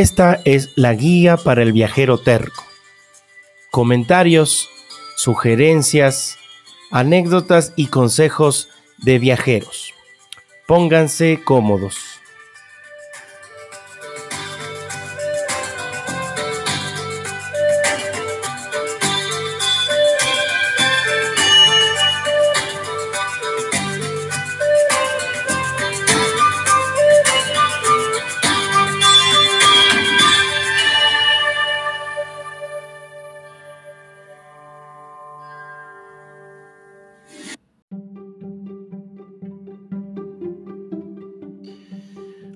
Esta es la guía para el viajero terco. Comentarios, sugerencias, anécdotas y consejos de viajeros. Pónganse cómodos.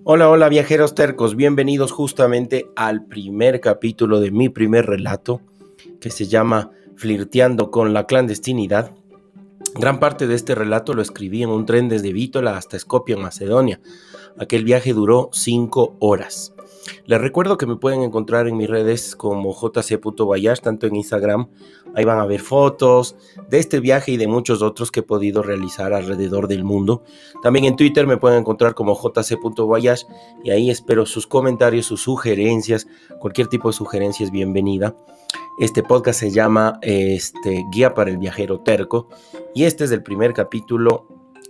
Hola, hola viajeros tercos, bienvenidos justamente al primer capítulo de mi primer relato que se llama Flirteando con la clandestinidad. Gran parte de este relato lo escribí en un tren desde Bitola hasta Skopje, en Macedonia. Aquel viaje duró 5 horas. Les recuerdo que me pueden encontrar en mis redes como jc.vayash, tanto en Instagram. Ahí van a ver fotos de este viaje y de muchos otros que he podido realizar alrededor del mundo. También en Twitter me pueden encontrar como jc.vayash y ahí espero sus comentarios, sus sugerencias. Cualquier tipo de sugerencia es bienvenida. Este podcast se llama Guía para el Viajero Terco y este es el primer capítulo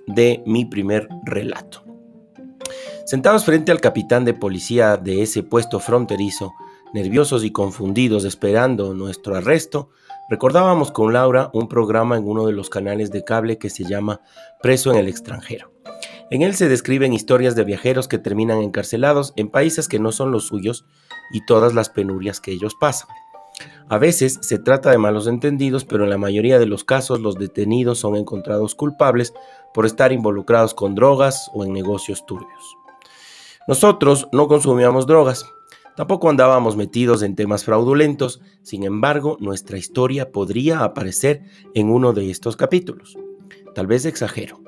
de mi primer relato. Sentados frente al capitán de policía de ese puesto fronterizo, nerviosos y confundidos esperando nuestro arresto, recordábamos con Laura un programa en uno de los canales de cable que se llama Preso en el extranjero. En él se describen historias de viajeros que terminan encarcelados en países que no son los suyos y todas las penurias que ellos pasan. A veces se trata de malos entendidos, pero en la mayoría de los casos los detenidos son encontrados culpables por estar involucrados con drogas o en negocios turbios. Nosotros no consumíamos drogas, tampoco andábamos metidos en temas fraudulentos, sin embargo, nuestra historia podría aparecer en uno de estos capítulos. Tal vez exagero,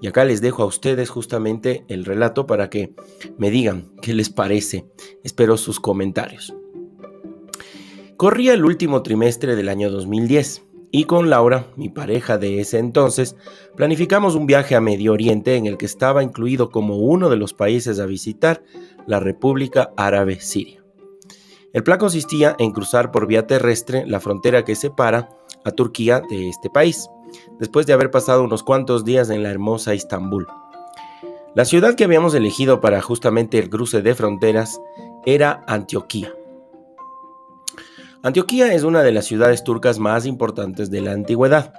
y acá les dejo a ustedes justamente el relato para que me digan qué les parece, espero sus comentarios. Corría el último trimestre del año 2010, y con Laura, mi pareja de ese entonces, planificamos un viaje a Medio Oriente en el que estaba incluido como uno de los países a visitar la República Árabe Siria. El plan consistía en cruzar por vía terrestre la frontera que separa a Turquía de este país, después de haber pasado unos cuantos días en la hermosa Estambul. La ciudad que habíamos elegido para justamente el cruce de fronteras era Antioquía. Antioquía es una de las ciudades turcas más importantes de la antigüedad.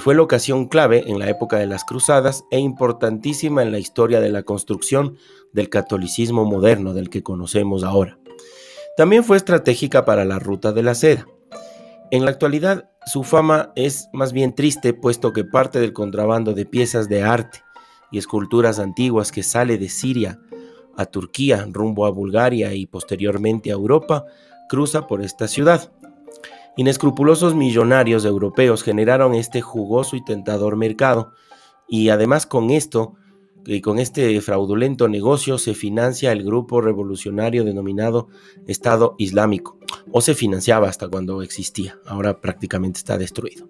Fue locación clave en la época de las cruzadas e importantísima en la historia de la construcción del catolicismo moderno del que conocemos ahora. También fue estratégica para la ruta de la seda. En la actualidad, su fama es más bien triste, puesto que parte del contrabando de piezas de arte y esculturas antiguas que sale de Siria a Turquía rumbo a Bulgaria y posteriormente a Europa cruza por esta ciudad. Inescrupulosos millonarios europeos generaron este jugoso y tentador mercado, y además con este fraudulento negocio se financia el grupo revolucionario denominado Estado Islámico, o se financiaba hasta cuando existía, ahora prácticamente está destruido.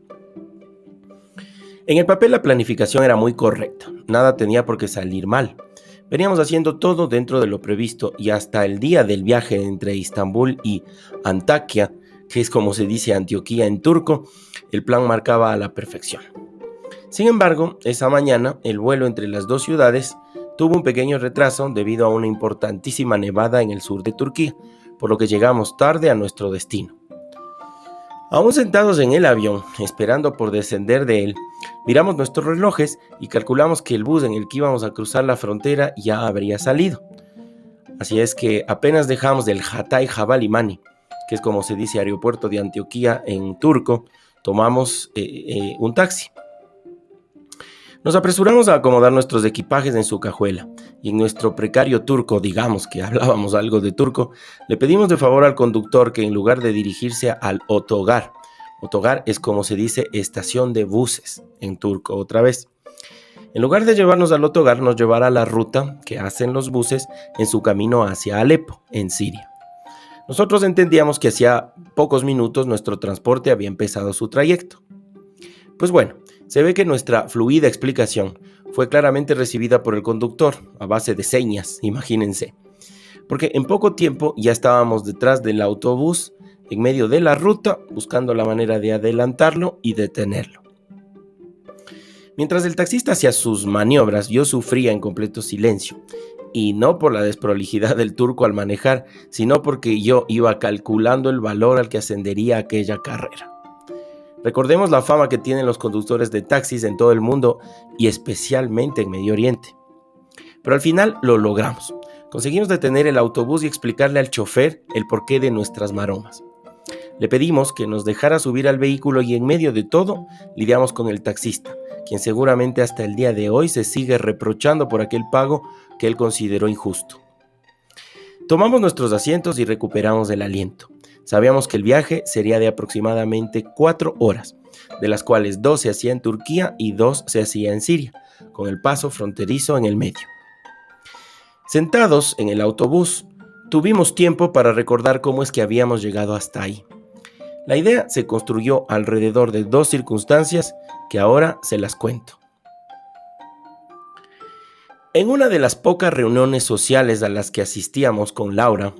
En el papel la planificación era muy correcta, nada tenía por qué salir mal. Veníamos haciendo todo dentro de lo previsto y hasta el día del viaje entre Estambul y Antakya, que es como se dice Antioquía en turco, el plan marcaba a la perfección. Sin embargo, esa mañana el vuelo entre las dos ciudades tuvo un pequeño retraso debido a una importantísima nevada en el sur de Turquía, por lo que llegamos tarde a nuestro destino. Aún sentados en el avión, esperando por descender de él, miramos nuestros relojes y calculamos que el bus en el que íbamos a cruzar la frontera ya habría salido. Así es que apenas dejamos del Hatay Havalimanı, que es como se dice aeropuerto de Antioquía en turco, tomamos un taxi. Nos apresuramos a acomodar nuestros equipajes en su cajuela y en nuestro precario turco, digamos que hablábamos algo de turco, le pedimos de favor al conductor que en lugar de dirigirse al otogar, otogar es como se dice estación de buses en turco otra vez. En lugar de llevarnos al otogar, nos llevará a la ruta que hacen los buses en su camino hacia Alepo, en Siria. Nosotros entendíamos que hacía pocos minutos nuestro transporte había empezado su trayecto. Pues bueno, se ve que nuestra fluida explicación fue claramente recibida por el conductor, a base de señas, imagínense. porque en poco tiempo ya estábamos detrás del autobús en medio de la ruta, buscando la manera de adelantarlo y detenerlo. Mientras el taxista hacía sus maniobras, yo sufría en completo silencio, y no por la desprolijidad del turco al manejar, sino porque yo iba calculando el valor al que ascendería aquella carrera. Recordemos la fama que tienen los conductores de taxis en todo el mundo y especialmente en Medio Oriente. Pero al final lo logramos. Conseguimos detener el autobús y explicarle al chofer el porqué de nuestras maromas. Le pedimos que nos dejara subir al vehículo y en medio de todo lidiamos con el taxista, quien seguramente hasta el día de hoy se sigue reprochando por aquel pago que él consideró injusto. Tomamos nuestros asientos y recuperamos el aliento. Sabíamos que el viaje sería de aproximadamente 4 horas, de las cuales 2 se hacía en Turquía y 2 se hacía en Siria, con el paso fronterizo en el medio. Sentados en el autobús, tuvimos tiempo para recordar cómo es que habíamos llegado hasta ahí. La idea se construyó alrededor de 2 circunstancias que ahora se las cuento. En una de las pocas reuniones sociales a las que asistíamos con Laura,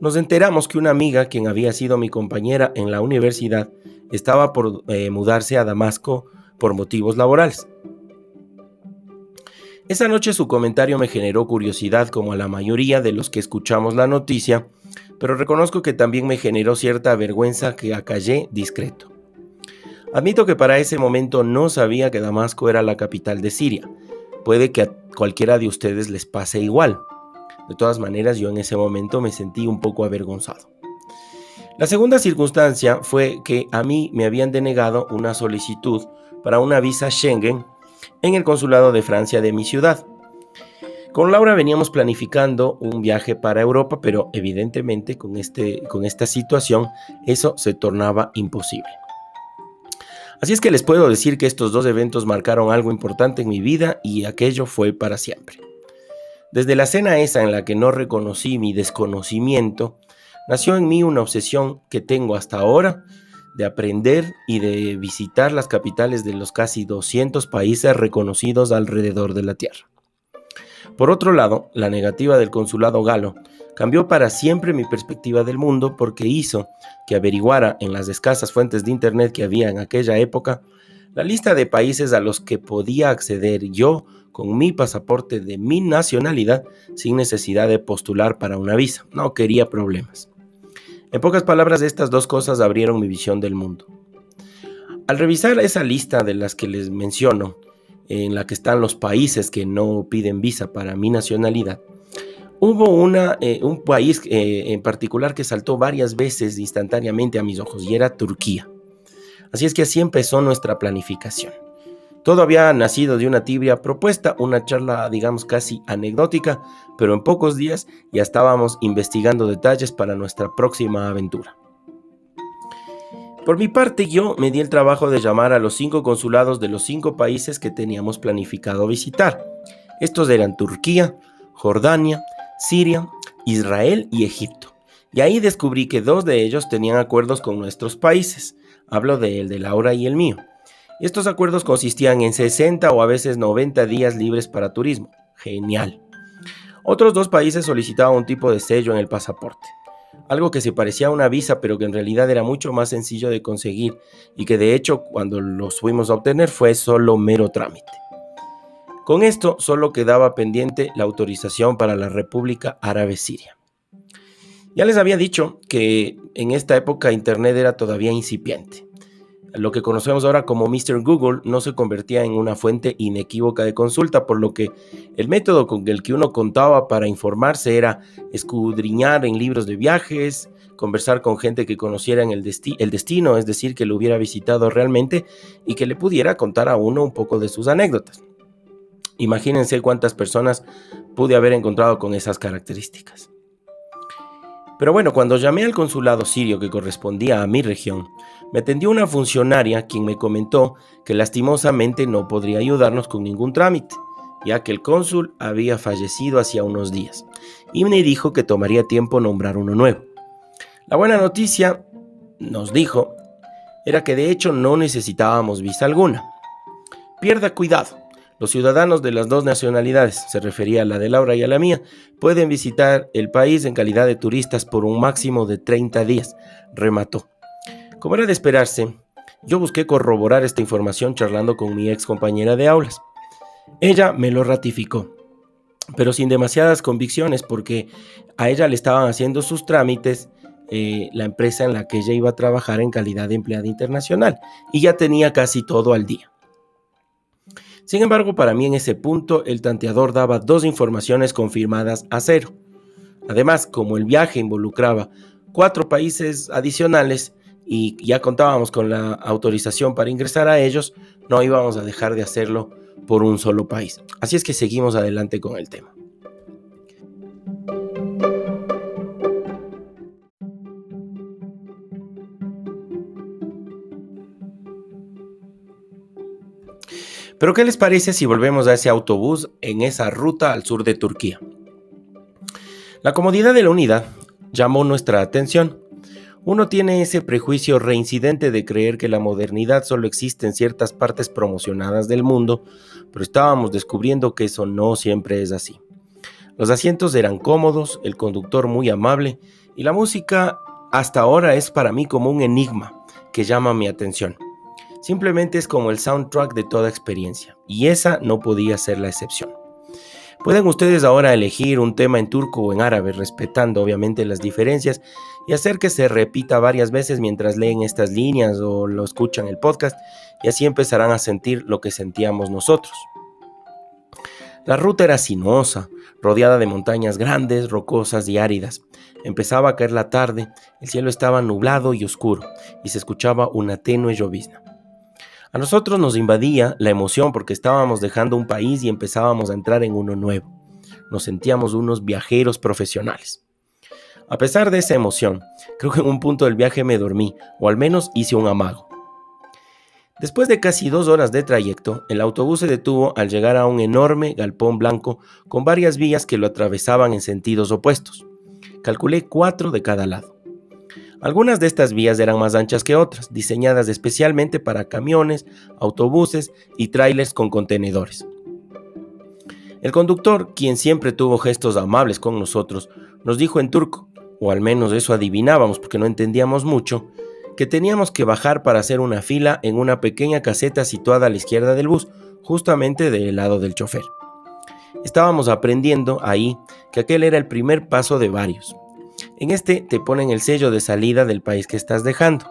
nos enteramos que una amiga, quien había sido mi compañera en la universidad, estaba por mudarse a Damasco por motivos laborales. Esa noche su comentario me generó curiosidad, como a la mayoría de los que escuchamos la noticia, pero reconozco que también me generó cierta vergüenza que acallé discreto. Admito que para ese momento no sabía que Damasco era la capital de Siria. Puede que a cualquiera de ustedes les pase igual. De todas maneras, yo en ese momento me sentí un poco avergonzado. La segunda circunstancia fue que a mí me habían denegado una solicitud para una visa Schengen en el consulado de Francia de mi ciudad. Con Laura veníamos planificando un viaje para Europa, pero evidentemente con esta situación eso se tornaba imposible. Así es que les puedo decir que estos 2 eventos marcaron algo importante en mi vida y aquello fue para siempre. Desde la cena esa en la que no reconocí mi desconocimiento, nació en mí una obsesión que tengo hasta ahora de aprender y de visitar las capitales de los casi 200 países reconocidos alrededor de la Tierra. Por otro lado, la negativa del consulado galo cambió para siempre mi perspectiva del mundo, porque hizo que averiguara en las escasas fuentes de internet que había en aquella época la lista de países a los que podía acceder yo con mi pasaporte de mi nacionalidad sin necesidad de postular para una visa. No quería problemas. En pocas palabras, estas 2 cosas abrieron mi visión del mundo. Al revisar esa lista de las que les menciono, en la que están los países que no piden visa para mi nacionalidad, hubo un país en particular que saltó varias veces instantáneamente a mis ojos, y era Turquía. Así es que así empezó nuestra planificación. Todo había nacido de una tibia propuesta, una charla, digamos, casi anecdótica, pero en pocos días ya estábamos investigando detalles para nuestra próxima aventura. Por mi parte, yo me di el trabajo de llamar a los 5 consulados de los 5 países que teníamos planificado visitar. Estos eran Turquía, Jordania, Siria, Israel y Egipto. Y ahí descubrí que 2 de ellos tenían acuerdos con nuestros países. Hablo del de Laura y el mío. Estos acuerdos consistían en 60 o a veces 90 días libres para turismo. Genial. Otros 2 países solicitaban un tipo de sello en el pasaporte, algo que se parecía a una visa, pero que en realidad era mucho más sencillo de conseguir y que de hecho cuando los fuimos a obtener fue solo mero trámite. Con esto solo quedaba pendiente la autorización para la República Árabe Siria. Ya les había dicho que en esta época internet era todavía incipiente. Lo que conocemos ahora como Mr. Google no se convertía en una fuente inequívoca de consulta, por lo que el método con el que uno contaba para informarse era escudriñar en libros de viajes, conversar con gente que conociera el destino, es decir, que lo hubiera visitado realmente y que le pudiera contar a uno un poco de sus anécdotas. Imagínense cuántas personas pude haber encontrado con esas características. Pero bueno, cuando llamé al consulado sirio que correspondía a mi región, me atendió una funcionaria quien me comentó que lastimosamente no podría ayudarnos con ningún trámite, ya que el cónsul había fallecido hacía unos días, y me dijo que tomaría tiempo nombrar uno nuevo. La buena noticia, nos dijo, era que de hecho no necesitábamos visa alguna. Pierda cuidado, Los ciudadanos de las dos nacionalidades, se refería a la de Laura y a la mía, pueden visitar el país en calidad de turistas por un máximo de 30 días, remató. Como era de esperarse, yo busqué corroborar esta información charlando con mi ex compañera de aulas. Ella me lo ratificó, pero sin demasiadas convicciones porque a ella le estaban haciendo sus trámites la empresa en la que ella iba a trabajar en calidad de empleada internacional y ya tenía casi todo al día. Sin embargo, para mí en ese punto el tanteador daba dos informaciones confirmadas a cero. Además, como el viaje involucraba 4 países adicionales y ya contábamos con la autorización para ingresar a ellos, no íbamos a dejar de hacerlo por un solo país. Así es que seguimos adelante con el tema. Pero ¿qué les parece si volvemos a ese autobús en esa ruta al sur de Turquía? La comodidad de la unidad llamó nuestra atención. Uno tiene ese prejuicio reincidente de creer que la modernidad solo existe en ciertas partes promocionadas del mundo, pero estábamos descubriendo que eso no siempre es así. Los asientos eran cómodos, el conductor muy amable y la música hasta ahora es para mí como un enigma que llama mi atención. Simplemente es como el soundtrack de toda experiencia, y esa no podía ser la excepción. Pueden ustedes ahora elegir un tema en turco o en árabe, respetando obviamente las diferencias, y hacer que se repita varias veces mientras leen estas líneas o lo escuchan el podcast, y así empezarán a sentir lo que sentíamos nosotros. La ruta era sinuosa, rodeada de montañas grandes, rocosas y áridas. Empezaba a caer la tarde, el cielo estaba nublado y oscuro, y se escuchaba una tenue llovizna. A nosotros nos invadía la emoción porque estábamos dejando un país y empezábamos a entrar en uno nuevo. Nos sentíamos unos viajeros profesionales. A pesar de esa emoción, creo que en un punto del viaje me dormí, o al menos hice un amago. Después de casi 2 horas de trayecto, el autobús se detuvo al llegar a un enorme galpón blanco con varias vías que lo atravesaban en sentidos opuestos. Calculé 4 de cada lado. Algunas de estas vías eran más anchas que otras, diseñadas especialmente para camiones, autobuses y trailers con contenedores. El conductor, quien siempre tuvo gestos amables con nosotros, nos dijo en turco, o al menos eso adivinábamos porque no entendíamos mucho, que teníamos que bajar para hacer una fila en una pequeña caseta situada a la izquierda del bus, justamente del lado del chofer. Estábamos aprendiendo ahí que aquel era el primer paso de varios. En este te ponen el sello de salida del país que estás dejando.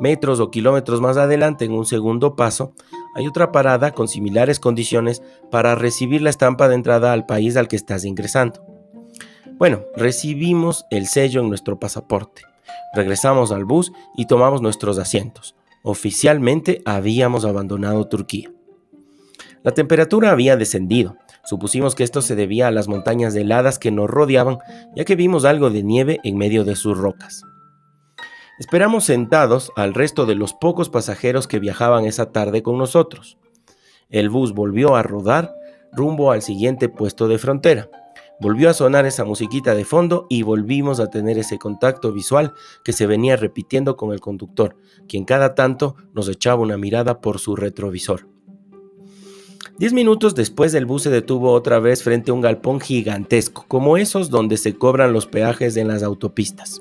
Metros o kilómetros más adelante, en un segundo paso, hay otra parada con similares condiciones para recibir la estampa de entrada al país al que estás ingresando. Bueno, recibimos el sello en nuestro pasaporte. Regresamos al bus y tomamos nuestros asientos. Oficialmente habíamos abandonado Turquía. La temperatura había descendido. Supusimos que esto se debía a las montañas heladas que nos rodeaban, ya que vimos algo de nieve en medio de sus rocas. Esperamos sentados al resto de los pocos pasajeros que viajaban esa tarde con nosotros. El bus volvió a rodar rumbo al siguiente puesto de frontera. Volvió a sonar esa musiquita de fondo y volvimos a tener ese contacto visual que se venía repitiendo con el conductor, quien cada tanto nos echaba una mirada por su retrovisor. 10 minutos después el bus se detuvo otra vez frente a un galpón gigantesco, como esos donde se cobran los peajes en las autopistas.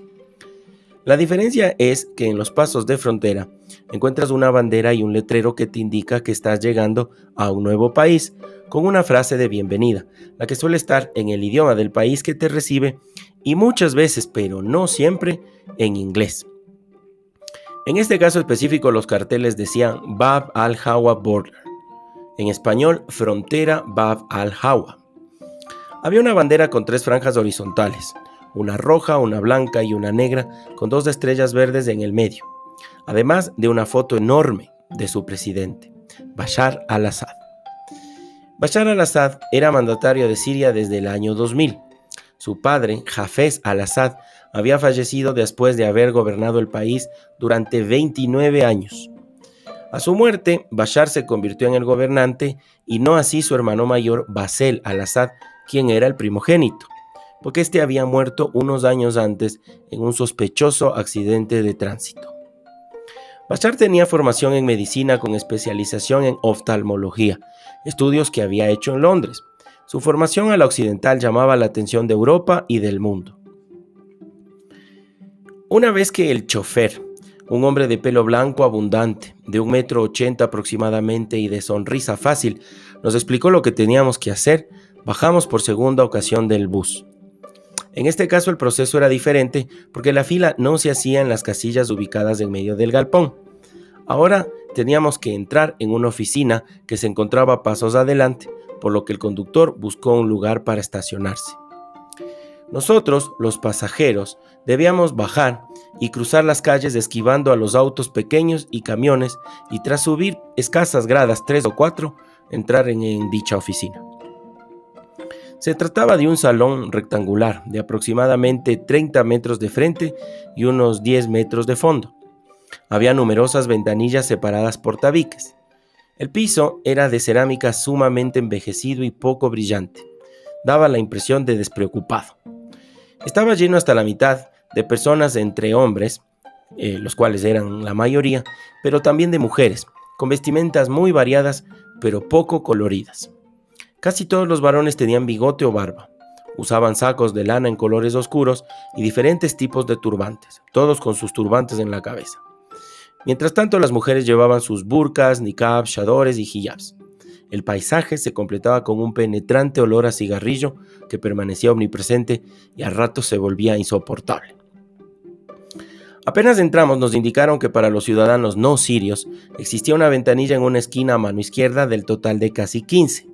La diferencia es que en los pasos de frontera encuentras una bandera y un letrero que te indica que estás llegando a un nuevo país, con una frase de bienvenida, la que suele estar en el idioma del país que te recibe y muchas veces, pero no siempre, en inglés. En este caso específico los carteles decían Bab al-Hawa Border. En español, frontera Bab al-Hawa. Había una bandera con 3 franjas horizontales, una roja, una blanca y una negra, con 2 estrellas verdes en el medio, además de una foto enorme de su presidente, Bashar al-Assad. Bashar al-Assad era mandatario de Siria desde el año 2000. Su padre, Hafez al-Assad, había fallecido después de haber gobernado el país durante 29 años. A su muerte, Bashar se convirtió en el gobernante y no así su hermano mayor Basel Al-Assad, quien era el primogénito, porque este había muerto unos años antes en un sospechoso accidente de tránsito. Bashar tenía formación en medicina con especialización en oftalmología, estudios que había hecho en Londres. Su formación a la occidental llamaba la atención de Europa y del mundo. Una vez que el chofer, un hombre de pelo blanco abundante, de 1,80 m aproximadamente y de sonrisa fácil, nos explicó lo que teníamos que hacer, bajamos por segunda ocasión del bus. En este caso el proceso era diferente porque la fila no se hacía en las casillas ubicadas en medio del galpón. Ahora teníamos que entrar en una oficina que se encontraba pasos adelante, por lo que el conductor buscó un lugar para estacionarse. Nosotros, los pasajeros, debíamos bajar y cruzar las calles esquivando a los autos pequeños y camiones y tras subir escasas gradas 3 o 4, entrar en dicha oficina. Se trataba de un salón rectangular de aproximadamente 30 metros de frente y unos 10 metros de fondo. Había numerosas ventanillas separadas por tabiques. El piso era de cerámica sumamente envejecido y poco brillante. Daba la impresión de despreocupado. Estaba lleno hasta la mitad de personas entre hombres, los cuales eran la mayoría, pero también de mujeres, con vestimentas muy variadas pero poco coloridas. Casi todos los varones tenían bigote o barba. Usaban sacos de lana en colores oscuros y diferentes tipos de turbantes, todos con sus turbantes en la cabeza. Mientras tanto, las mujeres llevaban sus burkas, niqabs, chadores y hijabs. El paisaje se completaba con un penetrante olor a cigarrillo que permanecía omnipresente y a ratos se volvía insoportable. Apenas entramos, nos indicaron que para los ciudadanos no sirios existía una ventanilla en una esquina a mano izquierda del total de casi 15.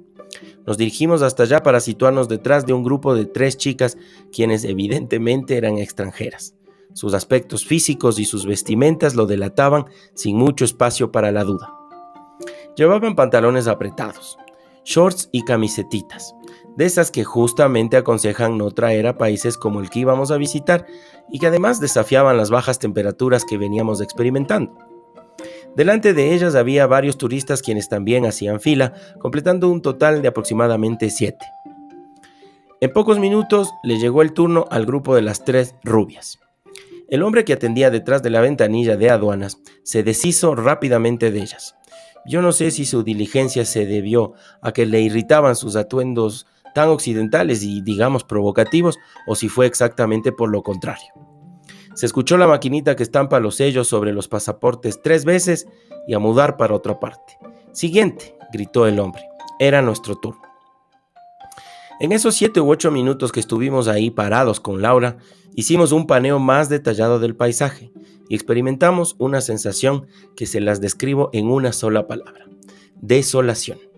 Nos dirigimos hasta allá para situarnos detrás de un grupo de 3 chicas, quienes evidentemente eran extranjeras. Sus aspectos físicos y sus vestimentas lo delataban sin mucho espacio para la duda. Llevaban pantalones apretados, shorts y camisetitas, de esas que justamente aconsejan no traer a países como el que íbamos a visitar y que además desafiaban las bajas temperaturas que veníamos experimentando. Delante de ellas había varios turistas quienes también hacían fila, completando un total de aproximadamente 7. En pocos minutos le llegó el turno al grupo de las 3 rubias. El hombre que atendía detrás de la ventanilla de aduanas se deshizo rápidamente de ellas. Yo no sé si su diligencia se debió a que le irritaban sus atuendos tan occidentales y, digamos, provocativos, o si fue exactamente por lo contrario. Se escuchó la maquinita que estampa los sellos sobre los pasaportes 3 veces y a mudar para otra parte. Siguiente, gritó el hombre. Era nuestro turno. En esos 7 u 8 minutos que estuvimos ahí parados con Laura, hicimos un paneo más detallado del paisaje y experimentamos una sensación que se las describo en una sola palabra: desolación.